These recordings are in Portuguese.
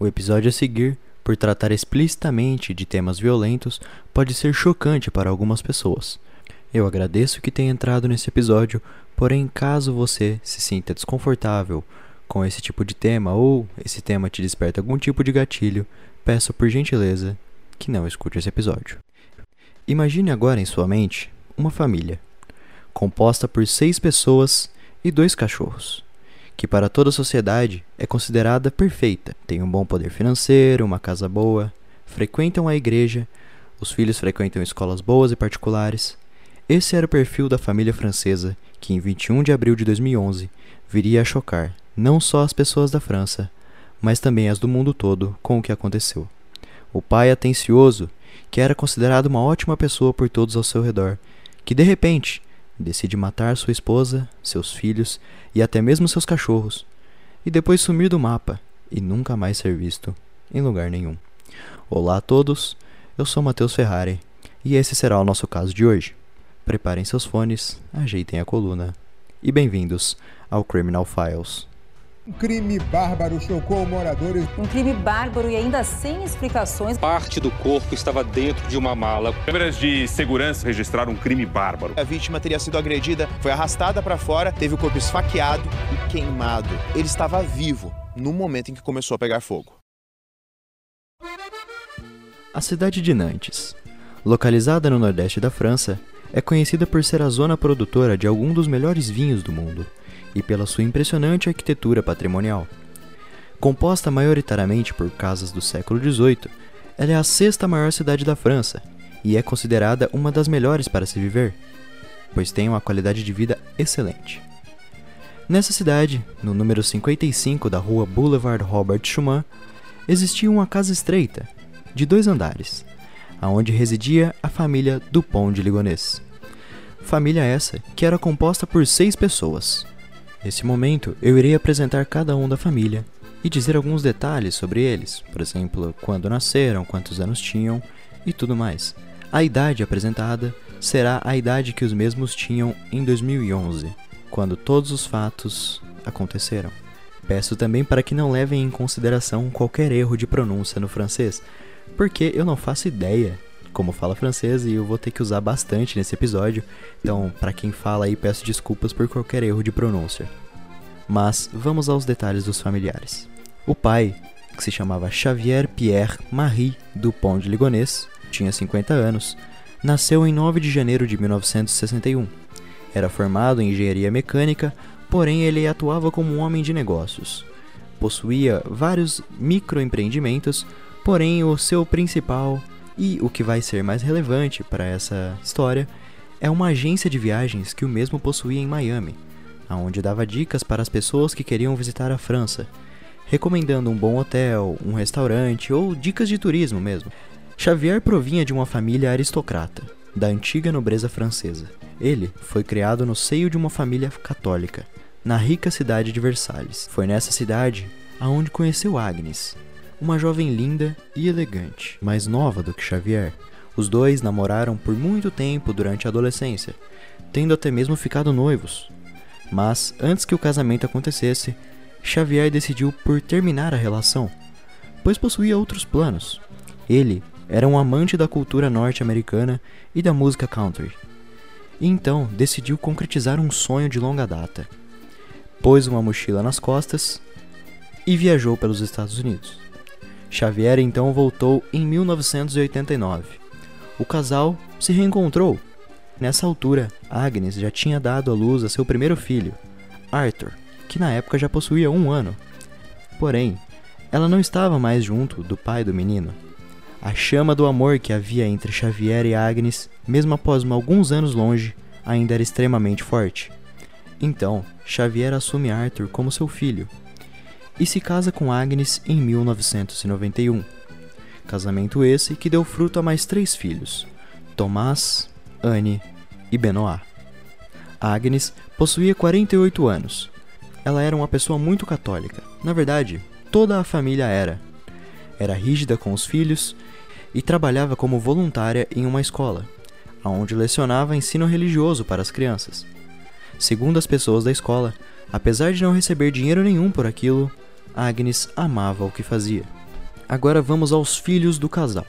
O episódio a seguir, por tratar explicitamente de temas violentos, pode ser chocante para algumas pessoas. Eu agradeço que tenha entrado nesse episódio, porém caso você se sinta desconfortável com esse tipo de tema ou esse tema te desperta algum tipo de gatilho, peço por gentileza que não escute esse episódio. Imagine agora em sua mente uma família, composta por 6 pessoas e 2 cachorros, que para toda a sociedade é considerada perfeita. Tem um bom poder financeiro, uma casa boa, frequentam a igreja, os filhos frequentam escolas boas e particulares. Esse era o perfil da família francesa que em 21 de abril de 2011 viria a chocar não só as pessoas da França, mas também as do mundo todo com o que aconteceu. O pai atencioso, que era considerado uma ótima pessoa por todos ao seu redor, que de repente decide matar sua esposa, seus filhos e até mesmo seus cachorros, e depois sumir do mapa e nunca mais ser visto em lugar nenhum. Olá a todos, eu sou Matheus Ferrari e esse será o nosso caso de hoje. Preparem seus fones, ajeitem a coluna e bem-vindos ao Criminal Files. Um crime bárbaro chocou moradores. Um crime bárbaro e ainda sem explicações. Parte do corpo estava dentro de uma mala. Câmeras de segurança registraram um crime bárbaro. A vítima teria sido agredida, foi arrastada para fora, teve o corpo esfaqueado e queimado. Ele estava vivo no momento em que começou a pegar fogo. A cidade de Nantes, localizada no nordeste da França, é conhecida por ser a zona produtora de algum dos melhores vinhos do mundo e pela sua impressionante arquitetura patrimonial. Composta maioritariamente por casas do século XVIII, ela é a 6ª maior cidade da França e é considerada uma das melhores para se viver, pois tem uma qualidade de vida excelente. Nessa cidade, no número 55 da rua Boulevard Robert Schuman, existia uma casa estreita, de 2 andares, aonde residia a família Dupont de Ligonnès. Família essa que era composta por 6 pessoas. Nesse momento, eu irei apresentar cada um da família e dizer alguns detalhes sobre eles, por exemplo, quando nasceram, quantos anos tinham e tudo mais. A idade apresentada será a idade que os mesmos tinham em 2011, quando todos os fatos aconteceram. Peço também para que não levem em consideração qualquer erro de pronúncia no francês, porque eu não faço ideia como fala francês e eu vou ter que usar bastante nesse episódio, então pra quem fala aí peço desculpas por qualquer erro de pronúncia. Mas vamos aos detalhes dos familiares. O pai, que se chamava Xavier Pierre Marie Dupont de Ligonnès, tinha 50 anos, nasceu em 9 de janeiro de 1961. Era formado em engenharia mecânica, porém ele atuava como um homem de negócios. Possuía vários microempreendimentos, porém, o seu principal, e o que vai ser mais relevante para essa história, é uma agência de viagens que o mesmo possuía em Miami, onde dava dicas para as pessoas que queriam visitar a França, recomendando um bom hotel, um restaurante ou dicas de turismo mesmo. Xavier provinha de uma família aristocrata, da antiga nobreza francesa. Ele foi criado no seio de uma família católica, na rica cidade de Versalhes. Foi nessa cidade aonde conheceu Agnes, uma jovem linda e elegante, mais nova do que Xavier. Os dois namoraram por muito tempo durante a adolescência, tendo até mesmo ficado noivos. Mas antes que o casamento acontecesse, Xavier decidiu por terminar a relação, pois possuía outros planos. Ele era um amante da cultura norte-americana e da música country, e então decidiu concretizar um sonho de longa data. Pôs uma mochila nas costas e viajou pelos Estados Unidos. Xavier então voltou em 1989. O casal se reencontrou. Nessa altura, Agnes já tinha dado à luz a seu primeiro filho, Arthur, que na época já possuía 1 ano. Porém, ela não estava mais junto do pai do menino. A chama do amor que havia entre Xavier e Agnes, mesmo após alguns anos longe, ainda era extremamente forte. Então, Xavier assume Arthur como seu filho e se casa com Agnes em 1991. Casamento esse que deu fruto a mais 3 filhos, Thomas, Anne e Benoît. Agnes possuía 48 anos. Ela era uma pessoa muito católica. Na verdade, toda a família era. Era rígida com os filhos e trabalhava como voluntária em uma escola, onde lecionava ensino religioso para as crianças. Segundo as pessoas da escola, apesar de não receber dinheiro nenhum por aquilo, Agnes amava o que fazia. Agora vamos aos filhos do casal.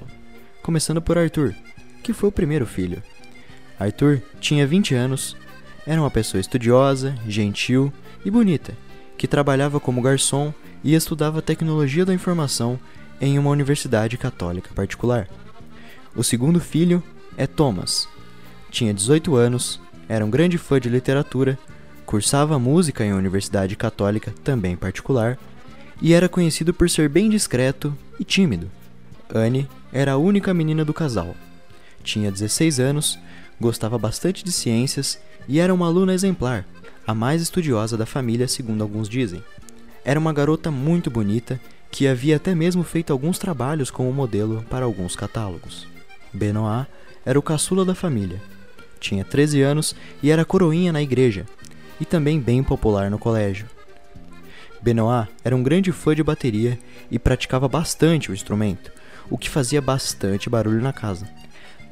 Começando por Arthur, que foi o primeiro filho. Arthur tinha 20 anos, era uma pessoa estudiosa, gentil e bonita, que trabalhava como garçom e estudava tecnologia da informação em uma universidade católica particular. O segundo filho é Thomas. Tinha 18 anos, era um grande fã de literatura, cursava música em uma universidade católica também particular e era conhecido por ser bem discreto e tímido. Anne era a única menina do casal. Tinha 16 anos, gostava bastante de ciências e era uma aluna exemplar, a mais estudiosa da família, segundo alguns dizem. Era uma garota muito bonita, que havia até mesmo feito alguns trabalhos como modelo para alguns catálogos. Benoît era o caçula da família. Tinha 13 anos e era coroinha na igreja, e também bem popular no colégio. Benoît era um grande fã de bateria e praticava bastante o instrumento, o que fazia bastante barulho na casa.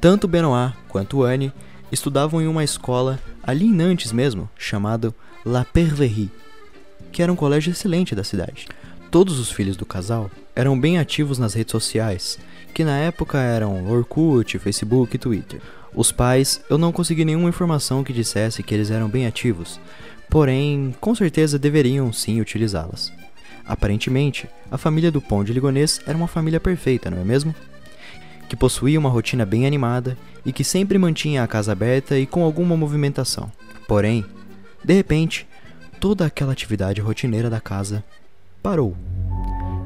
Tanto Benoît quanto Anne estudavam em uma escola, ali em Nantes mesmo, chamada La Perverie, que era um colégio excelente da cidade. Todos os filhos do casal eram bem ativos nas redes sociais, que na época eram Orkut, Facebook e Twitter. Os pais, eu não consegui nenhuma informação que dissesse que eles eram bem ativos, porém, com certeza deveriam sim utilizá-las. Aparentemente, a família Dupont de Ligonnès era uma família perfeita, não é mesmo? Que possuía uma rotina bem animada e que sempre mantinha a casa aberta e com alguma movimentação. Porém, de repente, toda aquela atividade rotineira da casa parou.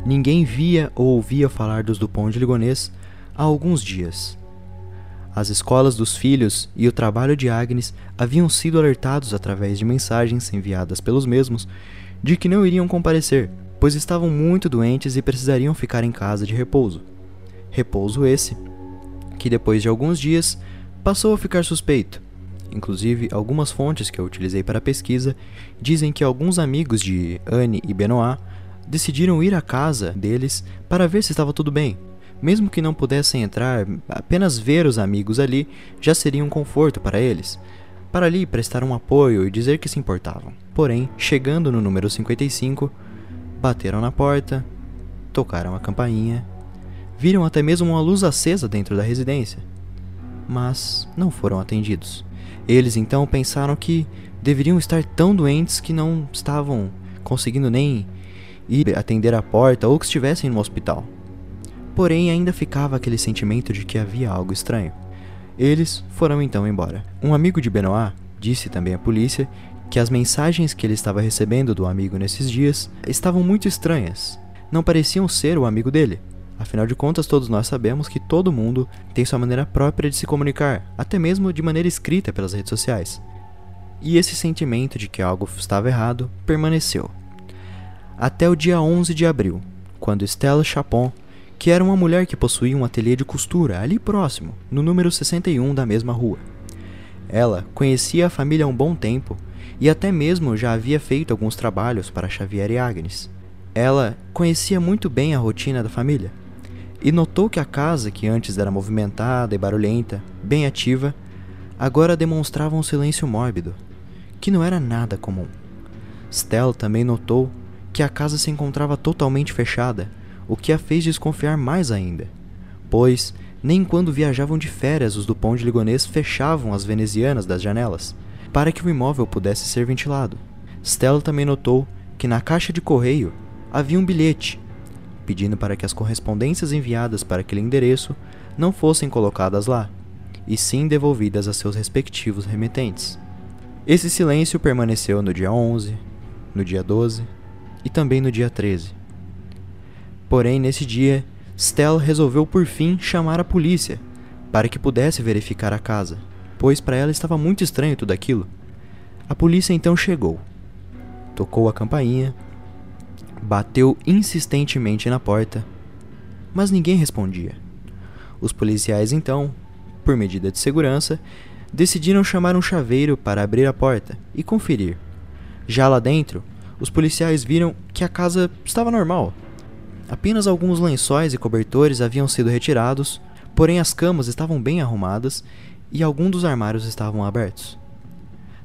Ninguém via ou ouvia falar dos Dupont de Ligonnès há alguns dias. As escolas dos filhos e o trabalho de Agnes haviam sido alertados através de mensagens enviadas pelos mesmos de que não iriam comparecer, pois estavam muito doentes e precisariam ficar em casa de repouso. Repouso esse, que depois de alguns dias, passou a ficar suspeito. Inclusive, algumas fontes que eu utilizei para a pesquisa dizem que alguns amigos de Anne e Benoît decidiram ir à casa deles para ver se estava tudo bem. Mesmo que não pudessem entrar, apenas ver os amigos ali já seria um conforto para eles, para ali prestar um apoio e dizer que se importavam. Porém, chegando no número 55, bateram na porta, tocaram a campainha, viram até mesmo uma luz acesa dentro da residência, mas não foram atendidos. Eles então pensaram que deveriam estar tão doentes que não estavam conseguindo nem ir atender a porta ou que estivessem no hospital. Porém, ainda ficava aquele sentimento de que havia algo estranho. Eles foram então embora. Um amigo de Benoît disse também à polícia que as mensagens que ele estava recebendo do amigo nesses dias estavam muito estranhas. Não pareciam ser o amigo dele. Afinal de contas, todos nós sabemos que todo mundo tem sua maneira própria de se comunicar, até mesmo de maneira escrita pelas redes sociais. E esse sentimento de que algo estava errado permaneceu. Até o dia 11 de abril, quando Stella Chapon, que era uma mulher que possuía um ateliê de costura ali próximo, no número 61 da mesma rua. Ela conhecia a família há um bom tempo e até mesmo já havia feito alguns trabalhos para Xavier e Agnes. Ela conhecia muito bem a rotina da família. E notou que a casa, que antes era movimentada e barulhenta, bem ativa, agora demonstrava um silêncio mórbido, que não era nada comum. Stella também notou que a casa se encontrava totalmente fechada, o que a fez desconfiar mais ainda, pois nem quando viajavam de férias os Dupont de Ligonnès fechavam as venezianas das janelas, para que o imóvel pudesse ser ventilado. Stella também notou que na caixa de correio havia um bilhete, pedindo para que as correspondências enviadas para aquele endereço não fossem colocadas lá, e sim devolvidas a seus respectivos remetentes. Esse silêncio permaneceu no dia 11, no dia 12 e também no dia 13. Porém, nesse dia, Stella resolveu por fim chamar a polícia para que pudesse verificar a casa, pois para ela estava muito estranho tudo aquilo. A polícia então chegou, tocou a campainha, bateu insistentemente na porta, mas ninguém respondia. Os policiais então, por medida de segurança, decidiram chamar um chaveiro para abrir a porta e conferir. Já lá dentro, os policiais viram que a casa estava normal. Apenas alguns lençóis e cobertores haviam sido retirados, porém as camas estavam bem arrumadas e alguns dos armários estavam abertos.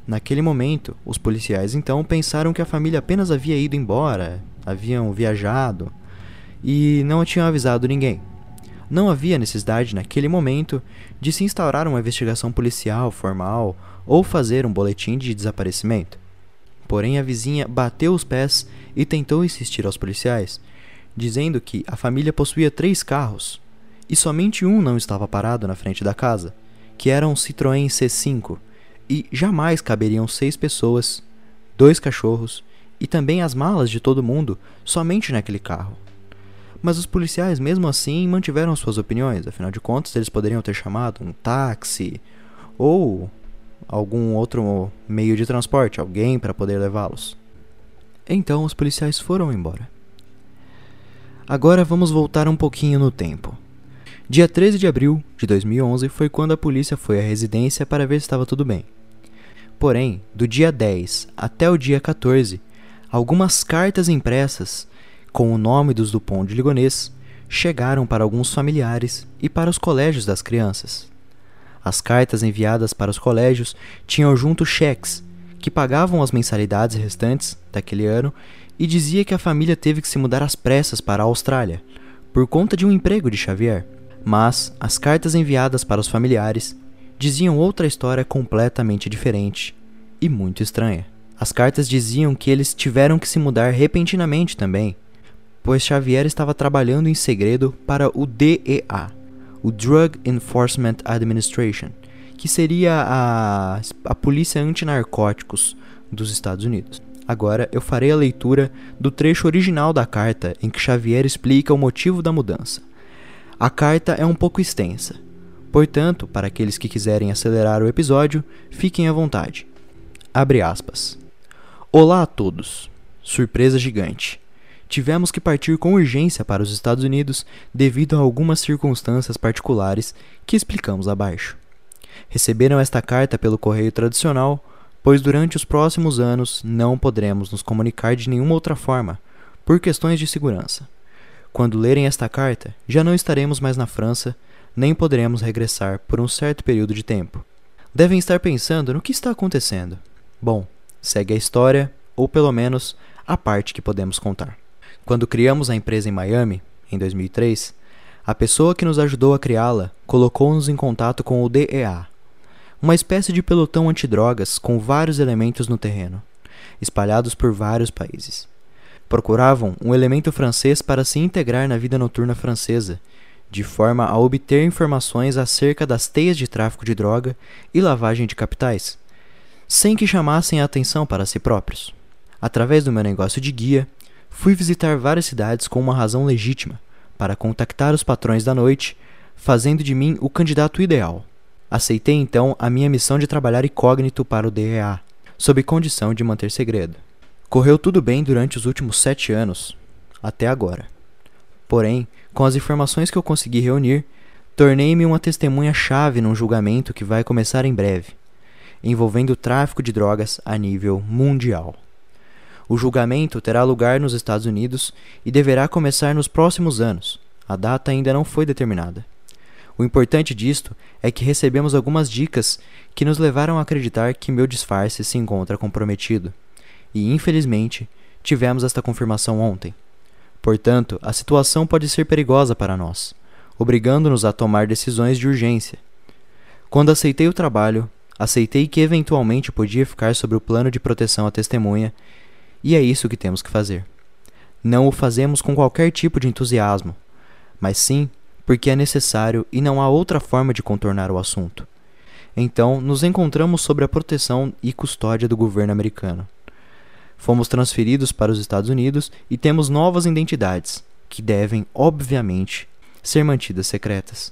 Naquele momento, os policiais então pensaram que a família apenas havia ido embora, haviam viajado e não tinham avisado ninguém. Não havia necessidade, naquele momento, de se instaurar uma investigação policial formal ou fazer um boletim de desaparecimento. Porém, a vizinha bateu os pés e tentou insistir aos policiais, dizendo que a família possuía 3 carros e somente um não estava parado na frente da casa, que era um Citroën C5, e jamais caberiam 6 pessoas, 2 cachorros e também as malas de todo mundo somente naquele carro. Mas os policiais, mesmo assim, mantiveram suas opiniões. Afinal de contas, eles poderiam ter chamado um táxi ou algum outro meio de transporte, alguém para poder levá-los. Então, os policiais foram embora. Agora vamos voltar um pouquinho no tempo. Dia 13 de abril de 2011 foi quando a polícia foi à residência para ver se estava tudo bem. Porém, do dia 10 até o dia 14, algumas cartas impressas com o nome dos Dupont de Ligonnès chegaram para alguns familiares e para os colégios das crianças. As cartas enviadas para os colégios tinham junto cheques que pagavam as mensalidades restantes daquele ano e dizia que a família teve que se mudar às pressas para a Austrália por conta de um emprego de Xavier. Mas as cartas enviadas para os familiares diziam outra história completamente diferente e muito estranha. As cartas diziam que eles tiveram que se mudar repentinamente também, pois Xavier estava trabalhando em segredo para o DEA, o Drug Enforcement Administration, que seria a polícia antinarcóticos dos Estados Unidos. Agora eu farei a leitura do trecho original da carta em que Xavier explica o motivo da mudança. A carta é um pouco extensa, portanto, para aqueles que quiserem acelerar o episódio, fiquem à vontade. Abre aspas. Olá a todos. Surpresa gigante. Tivemos que partir com urgência para os Estados Unidos devido a algumas circunstâncias particulares que explicamos abaixo. Receberam esta carta pelo correio tradicional, pois durante os próximos anos não poderemos nos comunicar de nenhuma outra forma, por questões de segurança. Quando lerem esta carta, já não estaremos mais na França, nem poderemos regressar por um certo período de tempo. Devem estar pensando no que está acontecendo. Bom, segue a história, ou pelo menos a parte que podemos contar. Quando criamos a empresa em Miami, em 2003, a pessoa que nos ajudou a criá-la colocou-nos em contato com o DEA, uma espécie de pelotão antidrogas com vários elementos no terreno, espalhados por vários países. Procuravam um elemento francês para se integrar na vida noturna francesa, de forma a obter informações acerca das teias de tráfico de droga e lavagem de capitais, sem que chamassem a atenção para si próprios. Através do meu negócio de guia, fui visitar várias cidades com uma razão legítima, para contactar os patrões da noite, fazendo de mim o candidato ideal. Aceitei então a minha missão de trabalhar incógnito para o DEA, sob condição de manter segredo. Correu tudo bem durante os últimos 7 anos, até agora. Porém, com as informações que eu consegui reunir, tornei-me uma testemunha-chave num julgamento que vai começar em breve, envolvendo o tráfico de drogas a nível mundial. O julgamento terá lugar nos Estados Unidos e deverá começar nos próximos anos. A data ainda não foi determinada. O importante disto é que recebemos algumas dicas que nos levaram a acreditar que meu disfarce se encontra comprometido. E, infelizmente, tivemos esta confirmação ontem. Portanto, a situação pode ser perigosa para nós, obrigando-nos a tomar decisões de urgência. Quando aceitei o trabalho, aceitei que eventualmente podia ficar sobre o plano de proteção à testemunha. E é isso que temos que fazer. Não o fazemos com qualquer tipo de entusiasmo, mas sim porque é necessário e não há outra forma de contornar o assunto. Então, nos encontramos sob a proteção e custódia do governo americano. Fomos transferidos para os Estados Unidos e temos novas identidades, que devem, obviamente, ser mantidas secretas.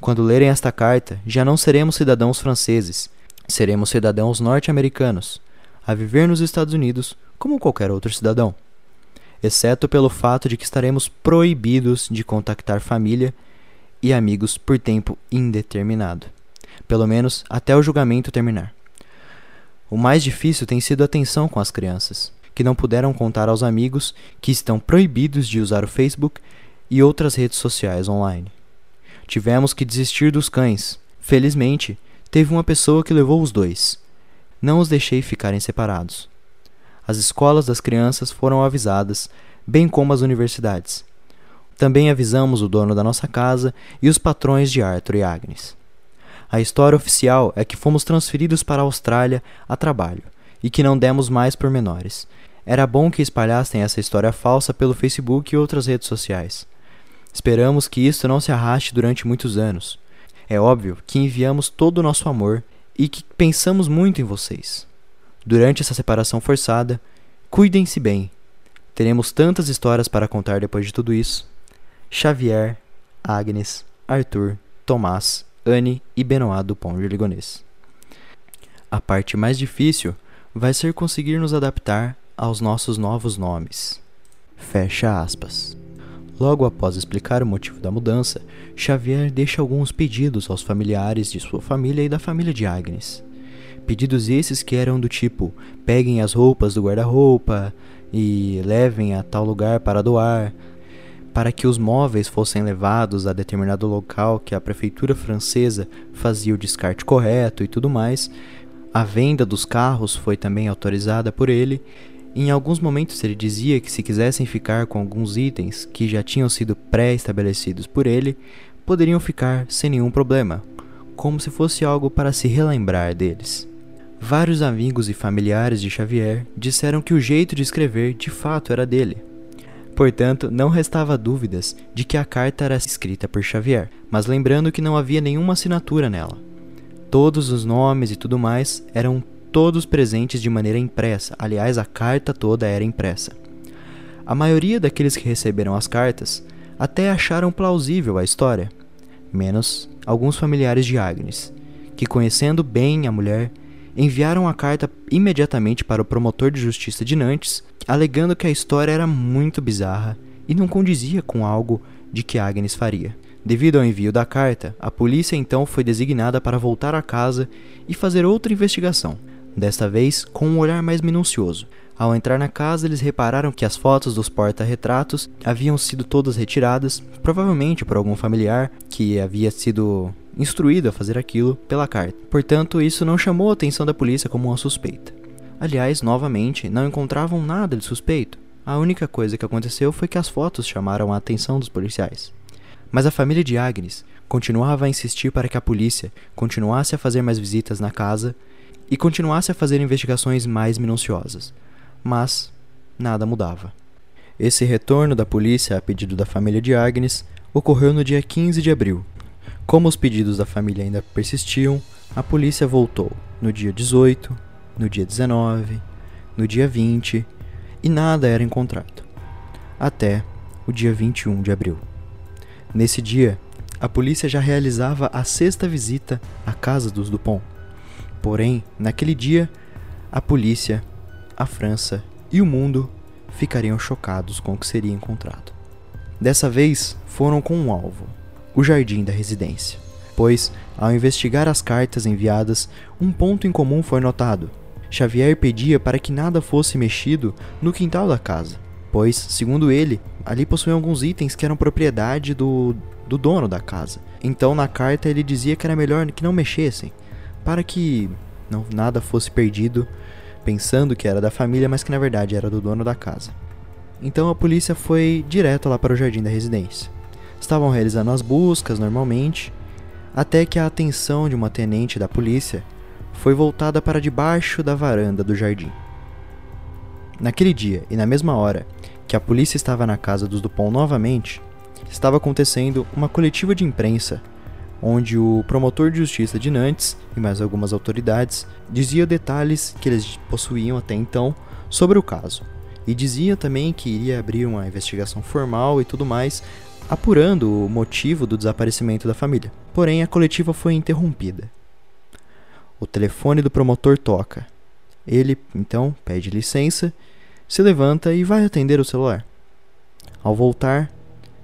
Quando lerem esta carta, já não seremos cidadãos franceses, seremos cidadãos norte-americanos, a viver nos Estados Unidos como qualquer outro cidadão, exceto pelo fato de que estaremos proibidos de contactar família e amigos por tempo indeterminado, pelo menos até o julgamento terminar. O mais difícil tem sido a tensão com as crianças, que não puderam contar aos amigos que estão proibidos de usar o Facebook e outras redes sociais online. Tivemos que desistir dos cães. Felizmente, teve uma pessoa que levou os 2. Não os deixei ficarem separados. As escolas das crianças foram avisadas, bem como as universidades. Também avisamos o dono da nossa casa e os patrões de Arthur e Agnes. A história oficial é que fomos transferidos para a Austrália a trabalho e que não demos mais pormenores. Era bom que espalhassem essa história falsa pelo Facebook e outras redes sociais. Esperamos que isso não se arraste durante muitos anos. É óbvio que enviamos todo o nosso amor e que pensamos muito em vocês. Durante essa separação forçada, cuidem-se bem. Teremos tantas histórias para contar depois de tudo isso. Xavier, Agnes, Arthur, Tomás, Anne e Benoît Dupont de Ligonnès. A parte mais difícil vai ser conseguir nos adaptar aos nossos novos nomes. Fecha aspas. Logo após explicar o motivo da mudança, Xavier deixa alguns pedidos aos familiares de sua família e da família de Agnes. Pedidos esses que eram do tipo: peguem as roupas do guarda-roupa e levem a tal lugar para doar, para que os móveis fossem levados a determinado local que a prefeitura francesa fazia o descarte correto e tudo mais. A venda dos carros foi também autorizada por ele. Em alguns momentos ele dizia que se quisessem ficar com alguns itens que já tinham sido pré-estabelecidos por ele, poderiam ficar sem nenhum problema, como se fosse algo para se relembrar deles. Vários amigos e familiares de Xavier disseram que o jeito de escrever de fato era dele. Portanto, não restava dúvidas de que a carta era escrita por Xavier, mas lembrando que não havia nenhuma assinatura nela. Todos os nomes e tudo mais eram todos presentes de maneira impressa, aliás, a carta toda era impressa. A maioria daqueles que receberam as cartas até acharam plausível a história, menos alguns familiares de Agnes, que, conhecendo bem a mulher, enviaram a carta imediatamente para o promotor de justiça de Nantes, alegando que a história era muito bizarra e não condizia com algo de que Agnes faria. Devido ao envio da carta, a polícia então foi designada para voltar à casa e fazer outra investigação, desta vez com um olhar mais minucioso. Ao entrar na casa, eles repararam que as fotos dos porta-retratos haviam sido todas retiradas, provavelmente por algum familiar que havia sido instruído a fazer aquilo pela carta. Portanto, isso não chamou a atenção da polícia como uma suspeita. Aliás, novamente, não encontravam nada de suspeito. A única coisa que aconteceu foi que as fotos chamaram a atenção dos policiais. Mas a família de Agnes continuava a insistir para que a polícia continuasse a fazer mais visitas na casa e continuasse a fazer investigações mais minuciosas. Mas nada mudava. Esse retorno da polícia a pedido da família de Agnes ocorreu no dia 15 de abril. Como os pedidos da família ainda persistiam, a polícia voltou no dia 18, no dia 19, no dia 20 e nada era encontrado. Até o dia 21 de abril. Nesse dia, a polícia já realizava a sexta visita à casa dos Dupont. Porém, naquele dia, a polícia, a França e o mundo ficariam chocados com o que seria encontrado. Dessa vez, foram com um alvo: o jardim da residência. Pois, ao investigar as cartas enviadas, um ponto em comum foi notado. Xavier pedia para que nada fosse mexido no quintal da casa, pois, segundo ele, ali possuíam alguns itens que eram propriedade do dono da casa. Então, na carta, ele dizia que era melhor que não mexessem, para que nada fosse perdido, pensando que era da família, mas que na verdade era do dono da casa. Então a polícia foi direto lá para o jardim da residência. Estavam realizando as buscas normalmente, até que a atenção de uma tenente da polícia foi voltada para debaixo da varanda do jardim. Naquele dia e na mesma hora que a polícia estava na casa dos Dupont novamente, estava acontecendo uma coletiva de imprensa, onde o promotor de justiça de Nantes e mais algumas autoridades dizia detalhes que eles possuíam até então sobre o caso, e dizia também que iria abrir uma investigação formal e tudo mais, apurando o motivo do desaparecimento da família. Porém, a coletiva foi interrompida. O telefone do promotor toca. Ele, então, pede licença, se levanta e vai atender o celular. Ao voltar,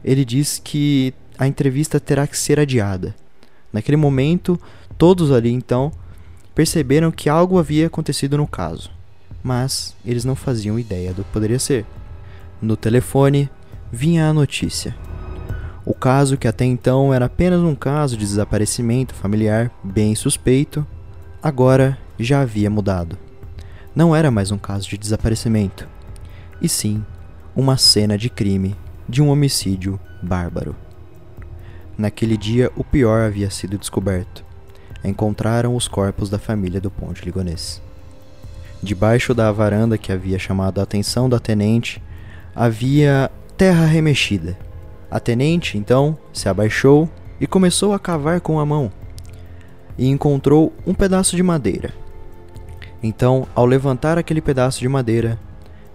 ele diz que a entrevista terá que ser adiada. Naquele momento, todos ali então perceberam que algo havia acontecido no caso, mas eles não faziam ideia do que poderia ser. No telefone vinha a notícia. O caso, que até então era apenas um caso de desaparecimento familiar bem suspeito, agora já havia mudado. Não era mais um caso de desaparecimento, e sim uma cena de crime de um homicídio bárbaro. Naquele dia, o pior havia sido descoberto. Encontraram os corpos da família Dupont de Ligonnès. Debaixo da varanda que havia chamado a atenção da tenente, havia terra remexida. A tenente, então, se abaixou e começou a cavar com a mão, e encontrou um pedaço de madeira. Então, ao levantar aquele pedaço de madeira,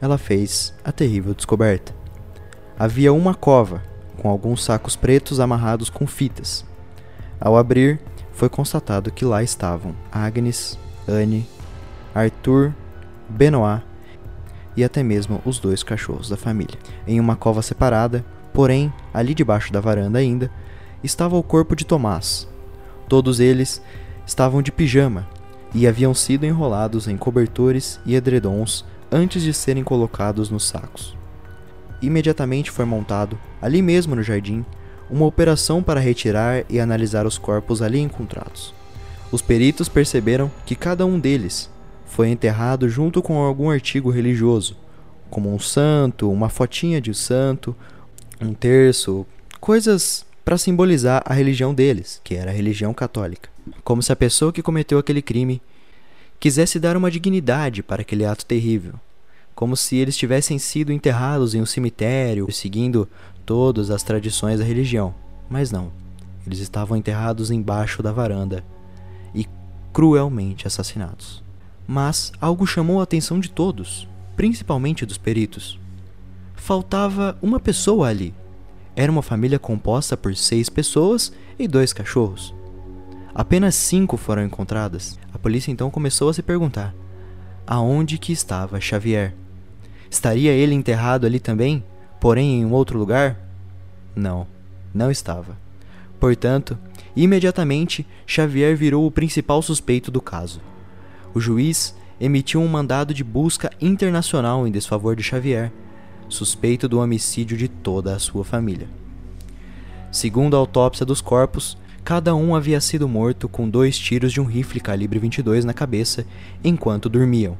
ela fez a terrível descoberta. Havia uma cova, com alguns sacos pretos amarrados com fitas. Ao abrir, foi constatado que lá estavam Agnes, Anne, Arthur, Benoît e até mesmo os dois cachorros da família. Em uma cova separada, porém, ali debaixo da varanda ainda, estava o corpo de Tomás. Todos eles estavam de pijama e haviam sido enrolados em cobertores e edredons antes de serem colocados nos sacos. Imediatamente foi montado, ali mesmo no jardim, uma operação para retirar e analisar os corpos ali encontrados. Os peritos perceberam que cada um deles foi enterrado junto com algum artigo religioso, como um santo, uma fotinha de um santo, um terço, coisas para simbolizar a religião deles, que era a religião católica. Como se a pessoa que cometeu aquele crime quisesse dar uma dignidade para aquele ato terrível, como se eles tivessem sido enterrados em um cemitério, seguindo todas as tradições da religião. Mas não, eles estavam enterrados embaixo da varanda e cruelmente assassinados. Mas algo chamou a atenção de todos, principalmente dos peritos. Faltava uma pessoa ali. Era uma família composta por 6 pessoas e 2 cachorros. Apenas 5 foram encontradas. A polícia então começou a se perguntar: aonde que estava Xavier? Estaria ele enterrado ali também, porém em um outro lugar? Não, não estava. Portanto, imediatamente Xavier virou o principal suspeito do caso. O juiz emitiu um mandado de busca internacional em desfavor de Xavier, suspeito do homicídio de toda a sua família. Segundo a autópsia dos corpos, cada um havia sido morto com 2 tiros de um rifle calibre 22 na cabeça enquanto dormiam.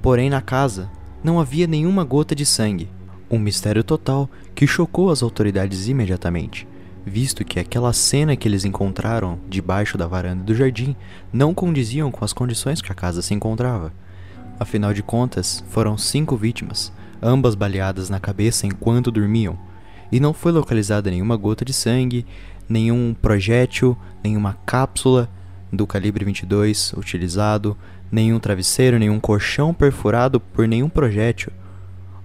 Porém, na casa, não havia nenhuma gota de sangue. Um mistério total que chocou as autoridades imediatamente, visto que aquela cena que eles encontraram debaixo da varanda do jardim não condiziam com as condições que a casa se encontrava. Afinal de contas, foram 5 vítimas, ambas baleadas na cabeça enquanto dormiam, e não foi localizada nenhuma gota de sangue, nenhum projétil, nenhuma cápsula do calibre 22 utilizado, nenhum travesseiro, nenhum colchão perfurado por nenhum projétil,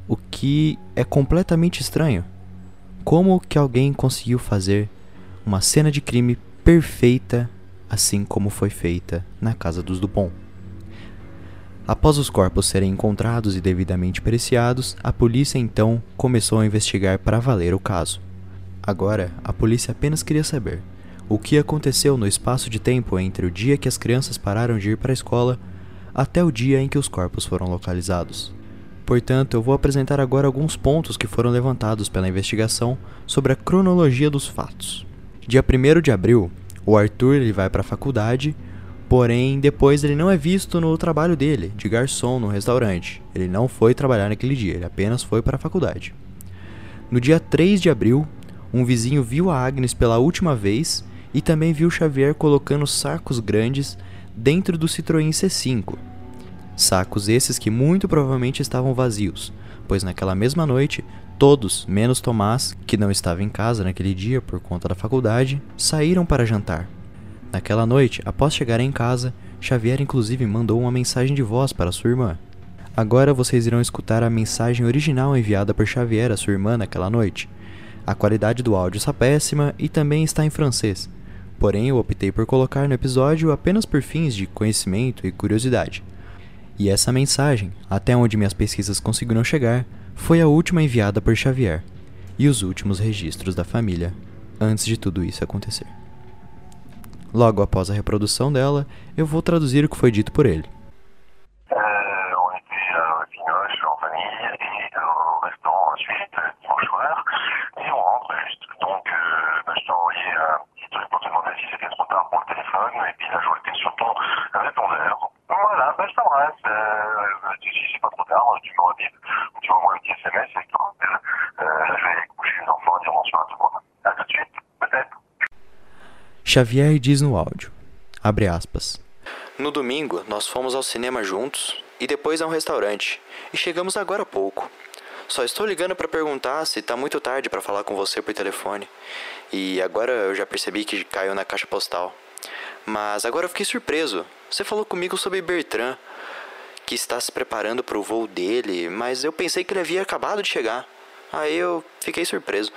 o que é completamente estranho. Como que alguém conseguiu fazer uma cena de crime perfeita assim como foi feita na casa dos Dupont? Após os corpos serem encontrados e devidamente periciados, a polícia então começou a investigar para valer o caso. Agora, a polícia apenas queria saber o que aconteceu no espaço de tempo entre o dia que as crianças pararam de ir para a escola até o dia em que os corpos foram localizados. Portanto, eu vou apresentar agora alguns pontos que foram levantados pela investigação sobre a cronologia dos fatos. Dia 1º de abril, o Arthur ele vai para a faculdade, porém depois ele não é visto no trabalho dele, de garçom no restaurante. Ele não foi trabalhar naquele dia, ele apenas foi para a faculdade. No dia 3 de abril, um vizinho viu a Agnes pela última vez e também viu Xavier colocando sacos grandes dentro do Citroën C5. Sacos esses que muito provavelmente estavam vazios, pois naquela mesma noite, todos, menos Tomás, que não estava em casa naquele dia por conta da faculdade, saíram para jantar. Naquela noite, após chegar em casa, Xavier inclusive mandou uma mensagem de voz para sua irmã. Agora vocês irão escutar a mensagem original enviada por Xavier à sua irmã naquela noite. A qualidade do áudio está péssima e também está em francês, porém eu optei por colocar no episódio apenas por fins de conhecimento e curiosidade. E essa mensagem, até onde minhas pesquisas conseguiram chegar, foi a última enviada por Xavier, e os últimos registros da família, antes de tudo isso acontecer. Logo após a reprodução dela, eu vou traduzir o que foi dito por ele. Je t'embrasse, si c'est pas trop tard, tu me redis, tu m'envoies un petit SMS et je te rappelle, je vais Xavier diz no áudio, abre aspas: "No domingo, nós fomos ao cinema juntos e depois a um restaurante, e chegamos agora há pouco. Só estou ligando para perguntar se tá muito tarde para falar com você por telefone. E agora eu já percebi que caiu na caixa postal. Mas agora eu fiquei surpreso. Você falou comigo sobre Bertrand, que está se preparando para o voo dele, mas eu pensei que ele havia acabado de chegar. Aí eu fiquei surpreso.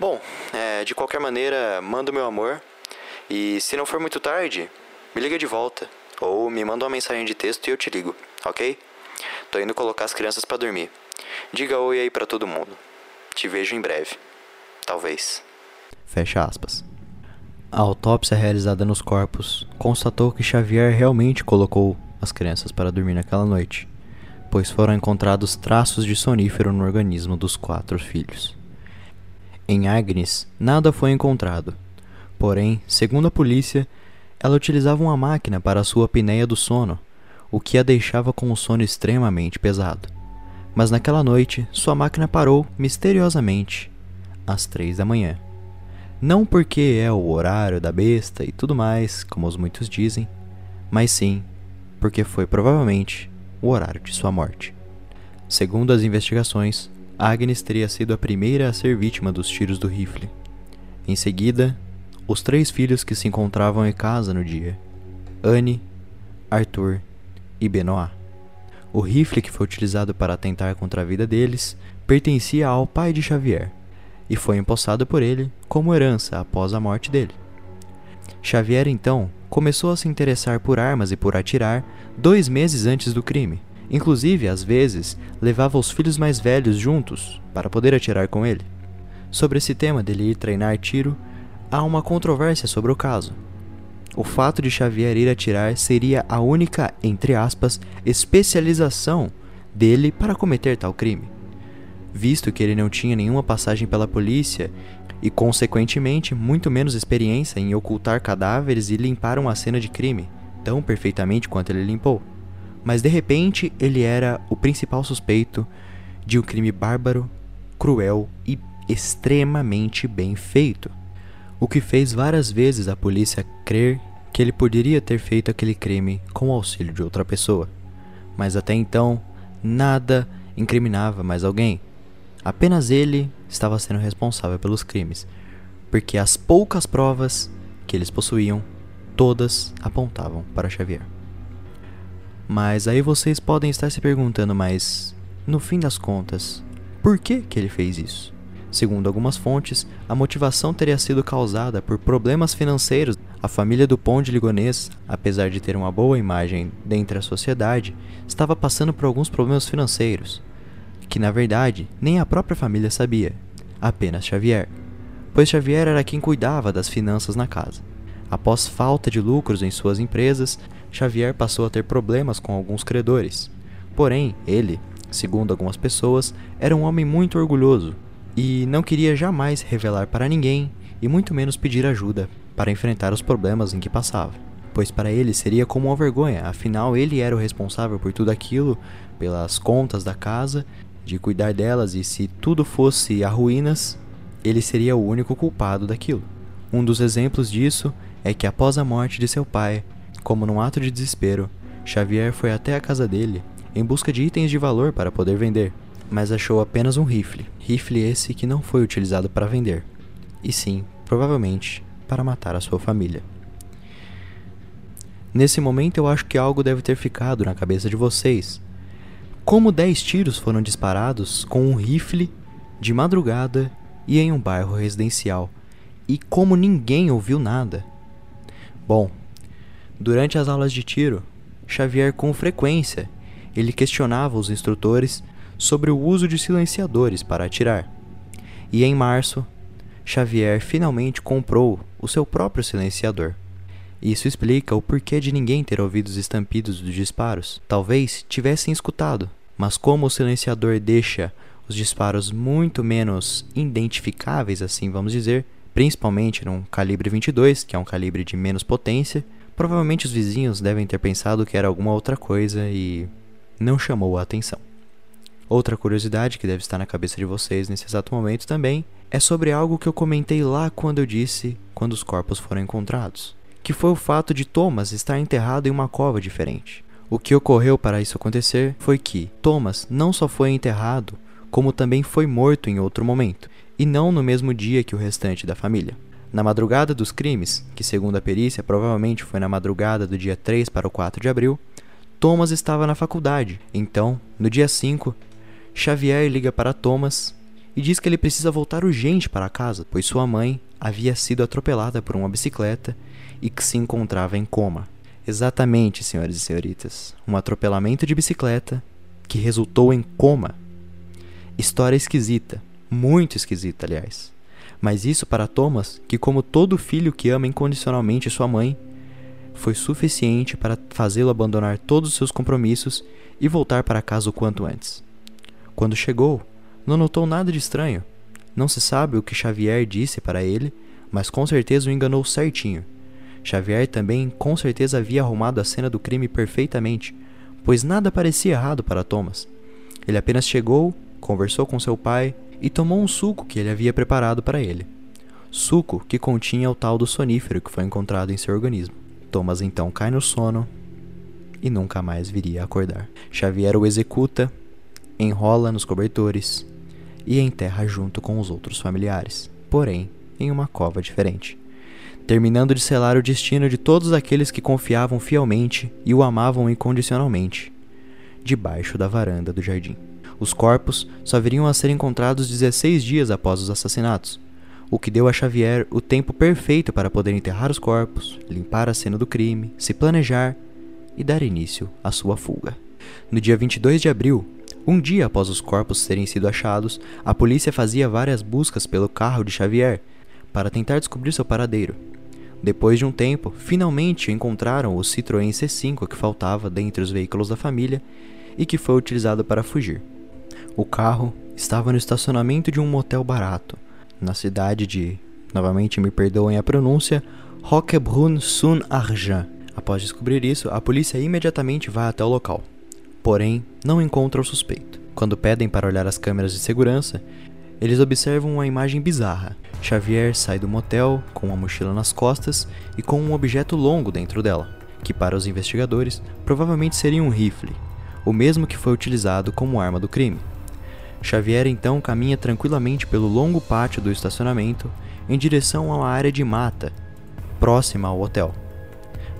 Bom, de qualquer maneira, manda o meu amor. E se não for muito tarde, me liga de volta. Ou me manda uma mensagem de texto e eu te ligo, ok? Tô indo colocar as crianças para dormir. Diga oi aí pra todo mundo. Te vejo em breve. Talvez." Fecha aspas. A autópsia realizada nos corpos constatou que Xavier realmente colocou as crianças para dormir naquela noite, pois foram encontrados traços de sonífero no organismo dos 4 filhos. Em Agnes, nada foi encontrado. Porém, segundo a polícia, ela utilizava uma máquina para a sua apneia do sono, o que a deixava com um sono extremamente pesado. Mas naquela noite, sua máquina parou misteriosamente, às 3 da manhã. Não porque é o horário da besta e tudo mais, como os muitos dizem, mas sim porque foi provavelmente o horário de sua morte. Segundo as investigações, Agnes teria sido a primeira a ser vítima dos tiros do rifle. Em seguida, os 3 filhos que se encontravam em casa no dia, Anne, Arthur e Benoît. O rifle que foi utilizado para atentar contra a vida deles pertencia ao pai de Xavier e foi empossado por ele como herança após a morte dele. Xavier, então, começou a se interessar por armas e por atirar 2 meses antes do crime. Inclusive, às vezes, levava os filhos mais velhos juntos para poder atirar com ele. Sobre esse tema dele ir treinar tiro, há uma controvérsia sobre o caso. O fato de Xavier ir atirar seria a única, entre aspas, especialização dele para cometer tal crime, visto que ele não tinha nenhuma passagem pela polícia e, consequentemente, muito menos experiência em ocultar cadáveres e limpar uma cena de crime, tão perfeitamente quanto ele limpou. Mas, de repente, ele era o principal suspeito de um crime bárbaro, cruel e extremamente bem feito, o que fez várias vezes a polícia crer que ele poderia ter feito aquele crime com o auxílio de outra pessoa. Mas até então, nada incriminava mais alguém. Apenas ele estava sendo responsável pelos crimes, porque as poucas provas que eles possuíam, todas apontavam para Xavier. Mas aí vocês podem estar se perguntando, mas no fim das contas, por que ele fez isso? Segundo algumas fontes, a motivação teria sido causada por problemas financeiros. A família Dupont de Ligonnès, apesar de ter uma boa imagem dentre a sociedade, estava passando por alguns problemas financeiros, que na verdade nem a própria família sabia, apenas Xavier, pois Xavier era quem cuidava das finanças na casa. Após falta de lucros em suas empresas, Xavier passou a ter problemas com alguns credores. Porém, ele, segundo algumas pessoas, era um homem muito orgulhoso e não queria jamais revelar para ninguém e muito menos pedir ajuda para enfrentar os problemas em que passava, pois para ele seria como uma vergonha, afinal ele era o responsável por tudo aquilo, pelas contas da casa, de cuidar delas, e se tudo fosse a ruínas, ele seria o único culpado daquilo. Um dos exemplos disso é que após a morte de seu pai, como num ato de desespero, Xavier foi até a casa dele em busca de itens de valor para poder vender, mas achou apenas um rifle. Rifle esse que não foi utilizado para vender, e sim, provavelmente, para matar a sua família. Nesse momento eu acho que algo deve ter ficado na cabeça de vocês. Como 10 tiros foram disparados com um rifle de madrugada e em um bairro residencial, e como ninguém ouviu nada? Bom, durante as aulas de tiro, Xavier com frequência, ele questionava os instrutores sobre o uso de silenciadores para atirar. E em março, Xavier finalmente comprou o seu próprio silenciador. Isso explica o porquê de ninguém ter ouvido os estampidos dos disparos. Talvez tivessem escutado, mas como o silenciador deixa os disparos muito menos identificáveis, assim vamos dizer, principalmente num calibre 22, que é um calibre de menos potência, provavelmente os vizinhos devem ter pensado que era alguma outra coisa e não chamou a atenção. Outra curiosidade que deve estar na cabeça de vocês nesse exato momento também é sobre algo que eu comentei lá quando eu disse quando os corpos foram encontrados, que foi o fato de Thomas estar enterrado em uma cova diferente. O que ocorreu para isso acontecer foi que Thomas não só foi enterrado, como também foi morto em outro momento, e não no mesmo dia que o restante da família. Na madrugada dos crimes, que segundo a perícia provavelmente foi na madrugada do dia 3 para o 4 de abril, Thomas estava na faculdade. Então, no dia 5, Xavier liga para Thomas e diz que ele precisa voltar urgente para casa, pois sua mãe havia sido atropelada por uma bicicleta e que se encontrava em coma. Exatamente, senhores e senhoritas, um atropelamento de bicicleta que resultou em coma. História esquisita, muito esquisita, aliás. Mas isso para Thomas, que como todo filho que ama incondicionalmente sua mãe, foi suficiente para fazê-lo abandonar todos os seus compromissos e voltar para casa o quanto antes. Quando chegou, não notou nada de estranho. Não se sabe o que Xavier disse para ele, mas com certeza o enganou certinho. Xavier também com certeza havia arrumado a cena do crime perfeitamente, pois nada parecia errado para Thomas. Ele apenas chegou, conversou com seu pai e tomou um suco que ele havia preparado para ele. Suco que continha o tal do sonífero que foi encontrado em seu organismo. Thomas então cai no sono e nunca mais viria a acordar. Xavier o executa, enrola nos cobertores e enterra junto com os outros familiares, porém em uma cova diferente, terminando de selar o destino de todos aqueles que confiavam fielmente e o amavam incondicionalmente, debaixo da varanda do jardim. Os corpos só viriam a ser encontrados 16 dias após os assassinatos, o que deu a Xavier o tempo perfeito para poder enterrar os corpos, limpar a cena do crime, se planejar e dar início à sua fuga. No dia 22 de abril, um dia após os corpos terem sido achados, a polícia fazia várias buscas pelo carro de Xavier para tentar descobrir seu paradeiro. Depois de um tempo, finalmente encontraram o Citroën C5 que faltava dentre os veículos da família e que foi utilizado para fugir. O carro estava no estacionamento de um motel barato, na cidade de, novamente me perdoem a pronúncia, Roquebrune-sur-Argens. Após descobrir isso, a polícia imediatamente vai até o local, porém não encontra o suspeito. Quando pedem para olhar as câmeras de segurança, eles observam uma imagem bizarra. Xavier sai do motel com uma mochila nas costas e com um objeto longo dentro dela, que para os investigadores provavelmente seria um rifle, o mesmo que foi utilizado como arma do crime. Xavier então caminha tranquilamente pelo longo pátio do estacionamento em direção a uma área de mata, próxima ao hotel.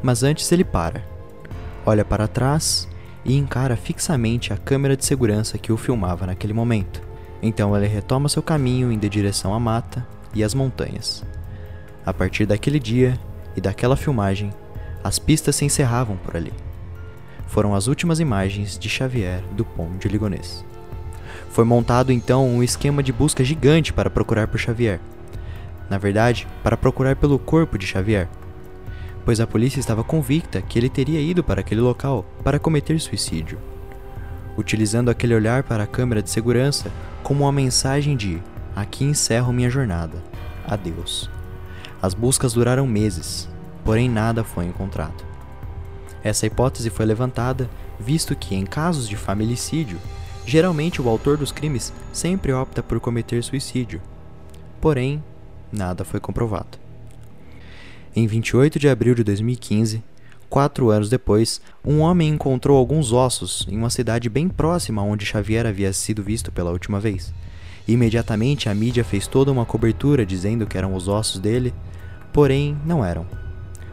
Mas antes ele para, olha para trás e encara fixamente a câmera de segurança que o filmava naquele momento. Então ele retoma seu caminho indo em direção à mata e às montanhas. A partir daquele dia e daquela filmagem, as pistas se encerravam por ali. Foram as últimas imagens de Xavier Dupont de Ligonnès. Foi montado então um esquema de busca gigante para procurar por Xavier. Na verdade, para procurar pelo corpo de Xavier, pois a polícia estava convicta que ele teria ido para aquele local para cometer suicídio, utilizando aquele olhar para a câmera de segurança como uma mensagem de "aqui encerro minha jornada, adeus". As buscas duraram meses, porém nada foi encontrado. Essa hipótese foi levantada visto que em casos de familicídio, geralmente o autor dos crimes sempre opta por cometer suicídio, porém nada foi comprovado. Em 28 de abril de 2015, 4 anos depois, um homem encontrou alguns ossos em uma cidade bem próxima onde Xavier havia sido visto pela última vez. Imediatamente a mídia fez toda uma cobertura dizendo que eram os ossos dele, porém não eram.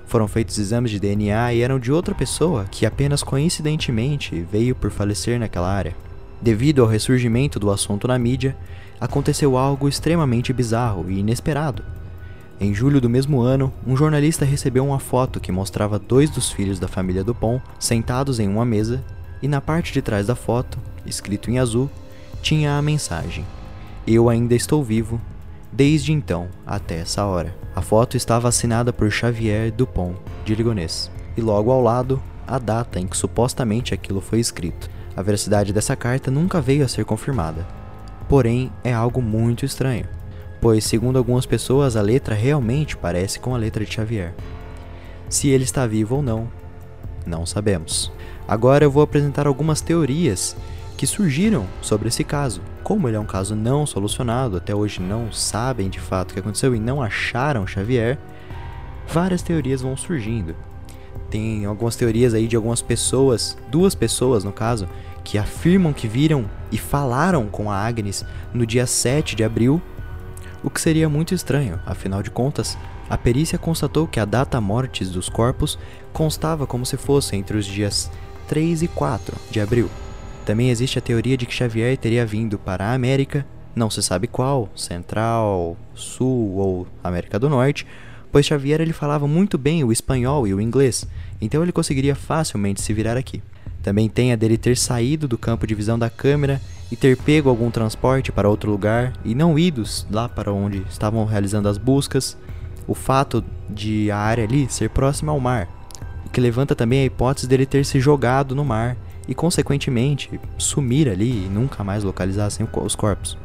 Foram feitos exames de DNA e eram de outra pessoa que apenas coincidentemente veio por falecer naquela área. Devido ao ressurgimento do assunto na mídia, aconteceu algo extremamente bizarro e inesperado. Em julho do mesmo ano, um jornalista recebeu uma foto que mostrava 2 dos filhos da família Dupont sentados em uma mesa e na parte de trás da foto, escrito em azul, tinha a mensagem: "Eu ainda estou vivo, desde então até essa hora". A foto estava assinada por Xavier Dupont de Ligonnès e logo ao lado, a data em que supostamente aquilo foi escrito. A veracidade dessa carta nunca veio a ser confirmada, porém é algo muito estranho, pois segundo algumas pessoas a letra realmente parece com a letra de Xavier. Se ele está vivo ou não, não sabemos. Agora eu vou apresentar algumas teorias que surgiram sobre esse caso. Como ele é um caso não solucionado, até hoje não sabem de fato o que aconteceu e não acharam Xavier, várias teorias vão surgindo. Tem algumas teorias aí de algumas pessoas, duas pessoas no caso, que afirmam que viram e falaram com a Agnes no dia 7 de abril, o que seria muito estranho, afinal de contas, a perícia constatou que a data mortes dos corpos constava como se fosse entre os dias 3 e 4 de abril. Também existe a teoria de que Xavier teria vindo para a América, não se sabe qual, Central, Sul ou América do Norte, pois Xavier ele falava muito bem o espanhol e o inglês, então ele conseguiria facilmente se virar aqui. Também tem a dele ter saído do campo de visão da câmera e ter pego algum transporte para outro lugar e não ido lá para onde estavam realizando as buscas, o fato de a área ali ser próxima ao mar, o que levanta também a hipótese dele ter se jogado no mar e consequentemente sumir ali e nunca mais localizassem os corpos.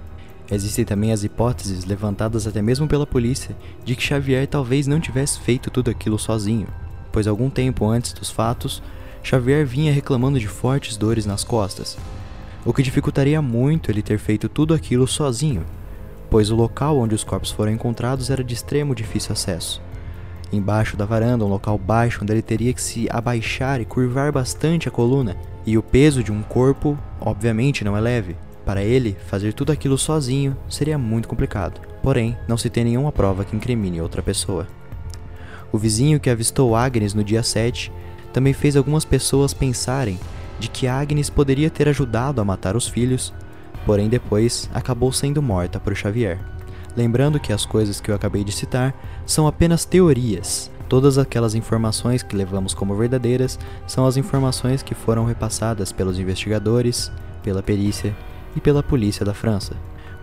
Existem também as hipóteses levantadas até mesmo pela polícia de que Xavier talvez não tivesse feito tudo aquilo sozinho, pois algum tempo antes dos fatos, Xavier vinha reclamando de fortes dores nas costas, o que dificultaria muito ele ter feito tudo aquilo sozinho, pois o local onde os corpos foram encontrados era de extremo difícil acesso. Embaixo da varanda, um local baixo onde ele teria que se abaixar e curvar bastante a coluna, e o peso de um corpo obviamente não é leve. Para ele, fazer tudo aquilo sozinho seria muito complicado, porém não se tem nenhuma prova que incrimine outra pessoa. O vizinho que avistou Agnes no dia 7 também fez algumas pessoas pensarem de que Agnes poderia ter ajudado a matar os filhos, porém depois acabou sendo morta por Xavier. Lembrando que as coisas que eu acabei de citar são apenas teorias. Todas aquelas informações que levamos como verdadeiras são as informações que foram repassadas pelos investigadores, pela perícia e pela polícia da França.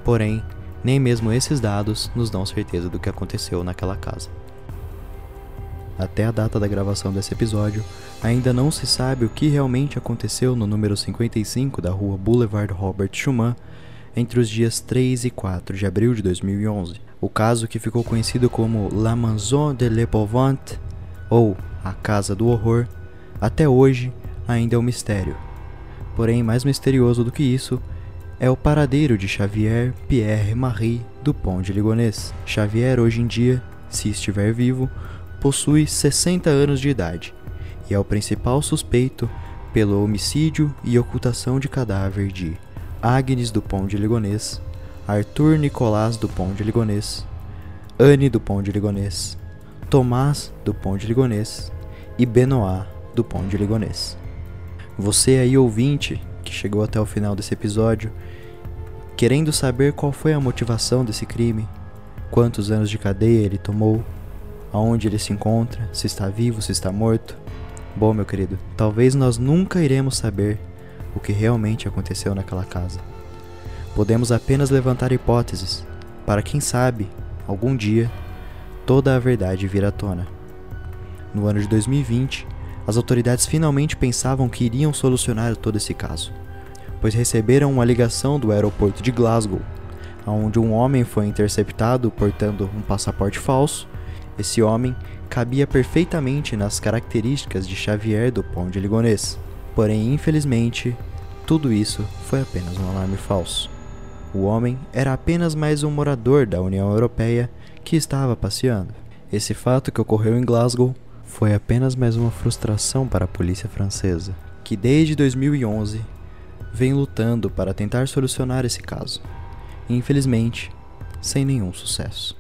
Porém, nem mesmo esses dados nos dão certeza do que aconteceu naquela casa. Até a data da gravação desse episódio, ainda não se sabe o que realmente aconteceu no número 55 da rua Boulevard Robert Schuman entre os dias 3 e 4 de abril de 2011. O caso que ficou conhecido como La Maison de l'Épouvante, ou A Casa do Horror, até hoje ainda é um mistério. Porém, mais misterioso do que isso, é o paradeiro de Xavier Pierre Marie Dupont de Ligonnès. Xavier hoje em dia, se estiver vivo, possui 60 anos de idade e é o principal suspeito pelo homicídio e ocultação de cadáver de Agnes Dupont de Ligonnès, Arthur Nicolás Dupont de Ligonnès, Anne Dupont de Ligonnès, Thomas Dupont de Ligonnès e Benoît Dupont de Ligonnès. Você aí ouvinte que chegou até o final desse episódio, querendo saber qual foi a motivação desse crime, quantos anos de cadeia ele tomou, aonde ele se encontra, se está vivo, se está morto. Bom, meu querido, talvez nós nunca iremos saber o que realmente aconteceu naquela casa. Podemos apenas levantar hipóteses, para quem sabe, algum dia, toda a verdade vir à tona. No ano de 2020, as autoridades finalmente pensavam que iriam solucionar todo esse caso, pois receberam uma ligação do aeroporto de Glasgow, onde um homem foi interceptado portando um passaporte falso. Esse homem cabia perfeitamente nas características de Xavier Dupont de Ligonnès, porém infelizmente, tudo isso foi apenas um alarme falso. O homem era apenas mais um morador da União Europeia que estava passeando. Esse fato que ocorreu em Glasgow foi apenas mais uma frustração para a polícia francesa, que desde 2011 vem lutando para tentar solucionar esse caso, infelizmente, sem nenhum sucesso.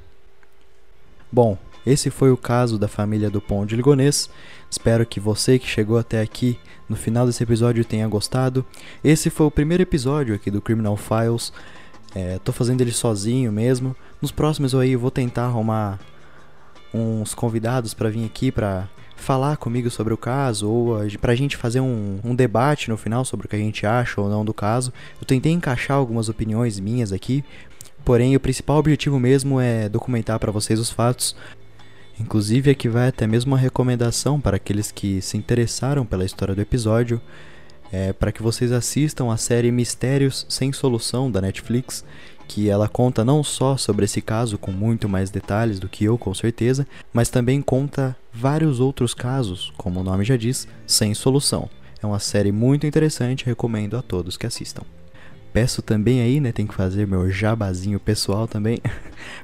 Bom, esse foi o caso da família Dupont de Ligonnès. Espero que você que chegou até aqui no final desse episódio tenha gostado. Esse foi o primeiro episódio aqui do Criminal Files. Tô fazendo ele sozinho mesmo. Nos próximos aí eu vou tentar arrumar uns convidados para vir aqui para falar comigo sobre o caso, ou pra gente fazer um debate no final sobre o que a gente acha ou não do caso. Eu tentei encaixar algumas opiniões minhas aqui, porém o principal objetivo mesmo é documentar para vocês os fatos. Inclusive aqui vai até mesmo uma recomendação para aqueles que se interessaram pela história do episódio, para que vocês assistam a série Mistérios Sem Solução da Netflix, que ela conta não só sobre esse caso com muito mais detalhes do que eu com certeza, mas também conta vários outros casos, como o nome já diz, sem solução. É uma série muito interessante, recomendo a todos que assistam. Peço também aí, né, tem que fazer meu jabazinho pessoal também,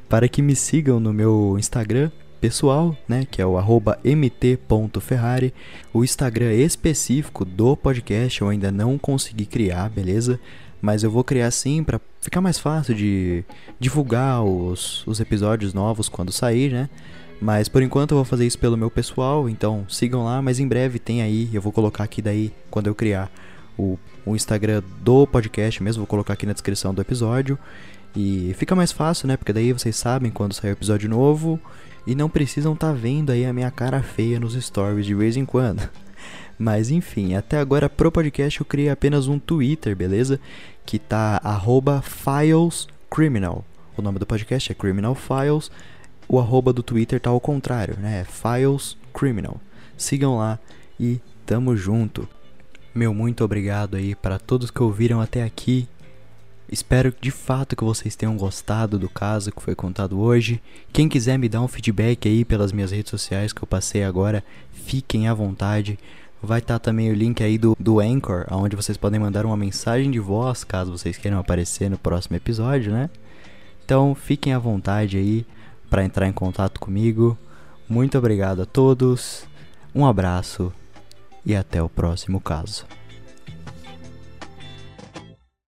para que me sigam no meu Instagram pessoal, né, que é o @mt.ferrari. O Instagram específico do podcast eu ainda não consegui criar, beleza? Mas eu vou criar sim para ficar mais fácil de divulgar os episódios novos quando sair, né? Mas por enquanto eu vou fazer isso pelo meu pessoal, então sigam lá, mas em breve tem aí, eu vou colocar aqui daí, quando eu criar o Instagram do podcast mesmo, vou colocar aqui na descrição do episódio. E fica mais fácil, né? Porque daí vocês sabem quando sair o episódio novo e não precisam estar vendo aí a minha cara feia nos stories de vez em quando. Mas enfim, até agora pro podcast eu criei apenas um Twitter, beleza? Que tá @filescriminal. O nome do podcast é Criminal Files. O arroba do Twitter tá ao contrário, né? É Files Criminal. Sigam lá e tamo junto. Meu muito obrigado aí para todos que ouviram até aqui. Espero de fato que vocês tenham gostado do caso que foi contado hoje. Quem quiser me dar um feedback aí pelas minhas redes sociais que eu passei agora, fiquem à vontade. Vai estar também o link aí do Anchor, onde vocês podem mandar uma mensagem de voz, caso vocês queiram aparecer no próximo episódio, né? Então fiquem à vontade aí para entrar em contato comigo. Muito obrigado a todos, um abraço e até o próximo caso.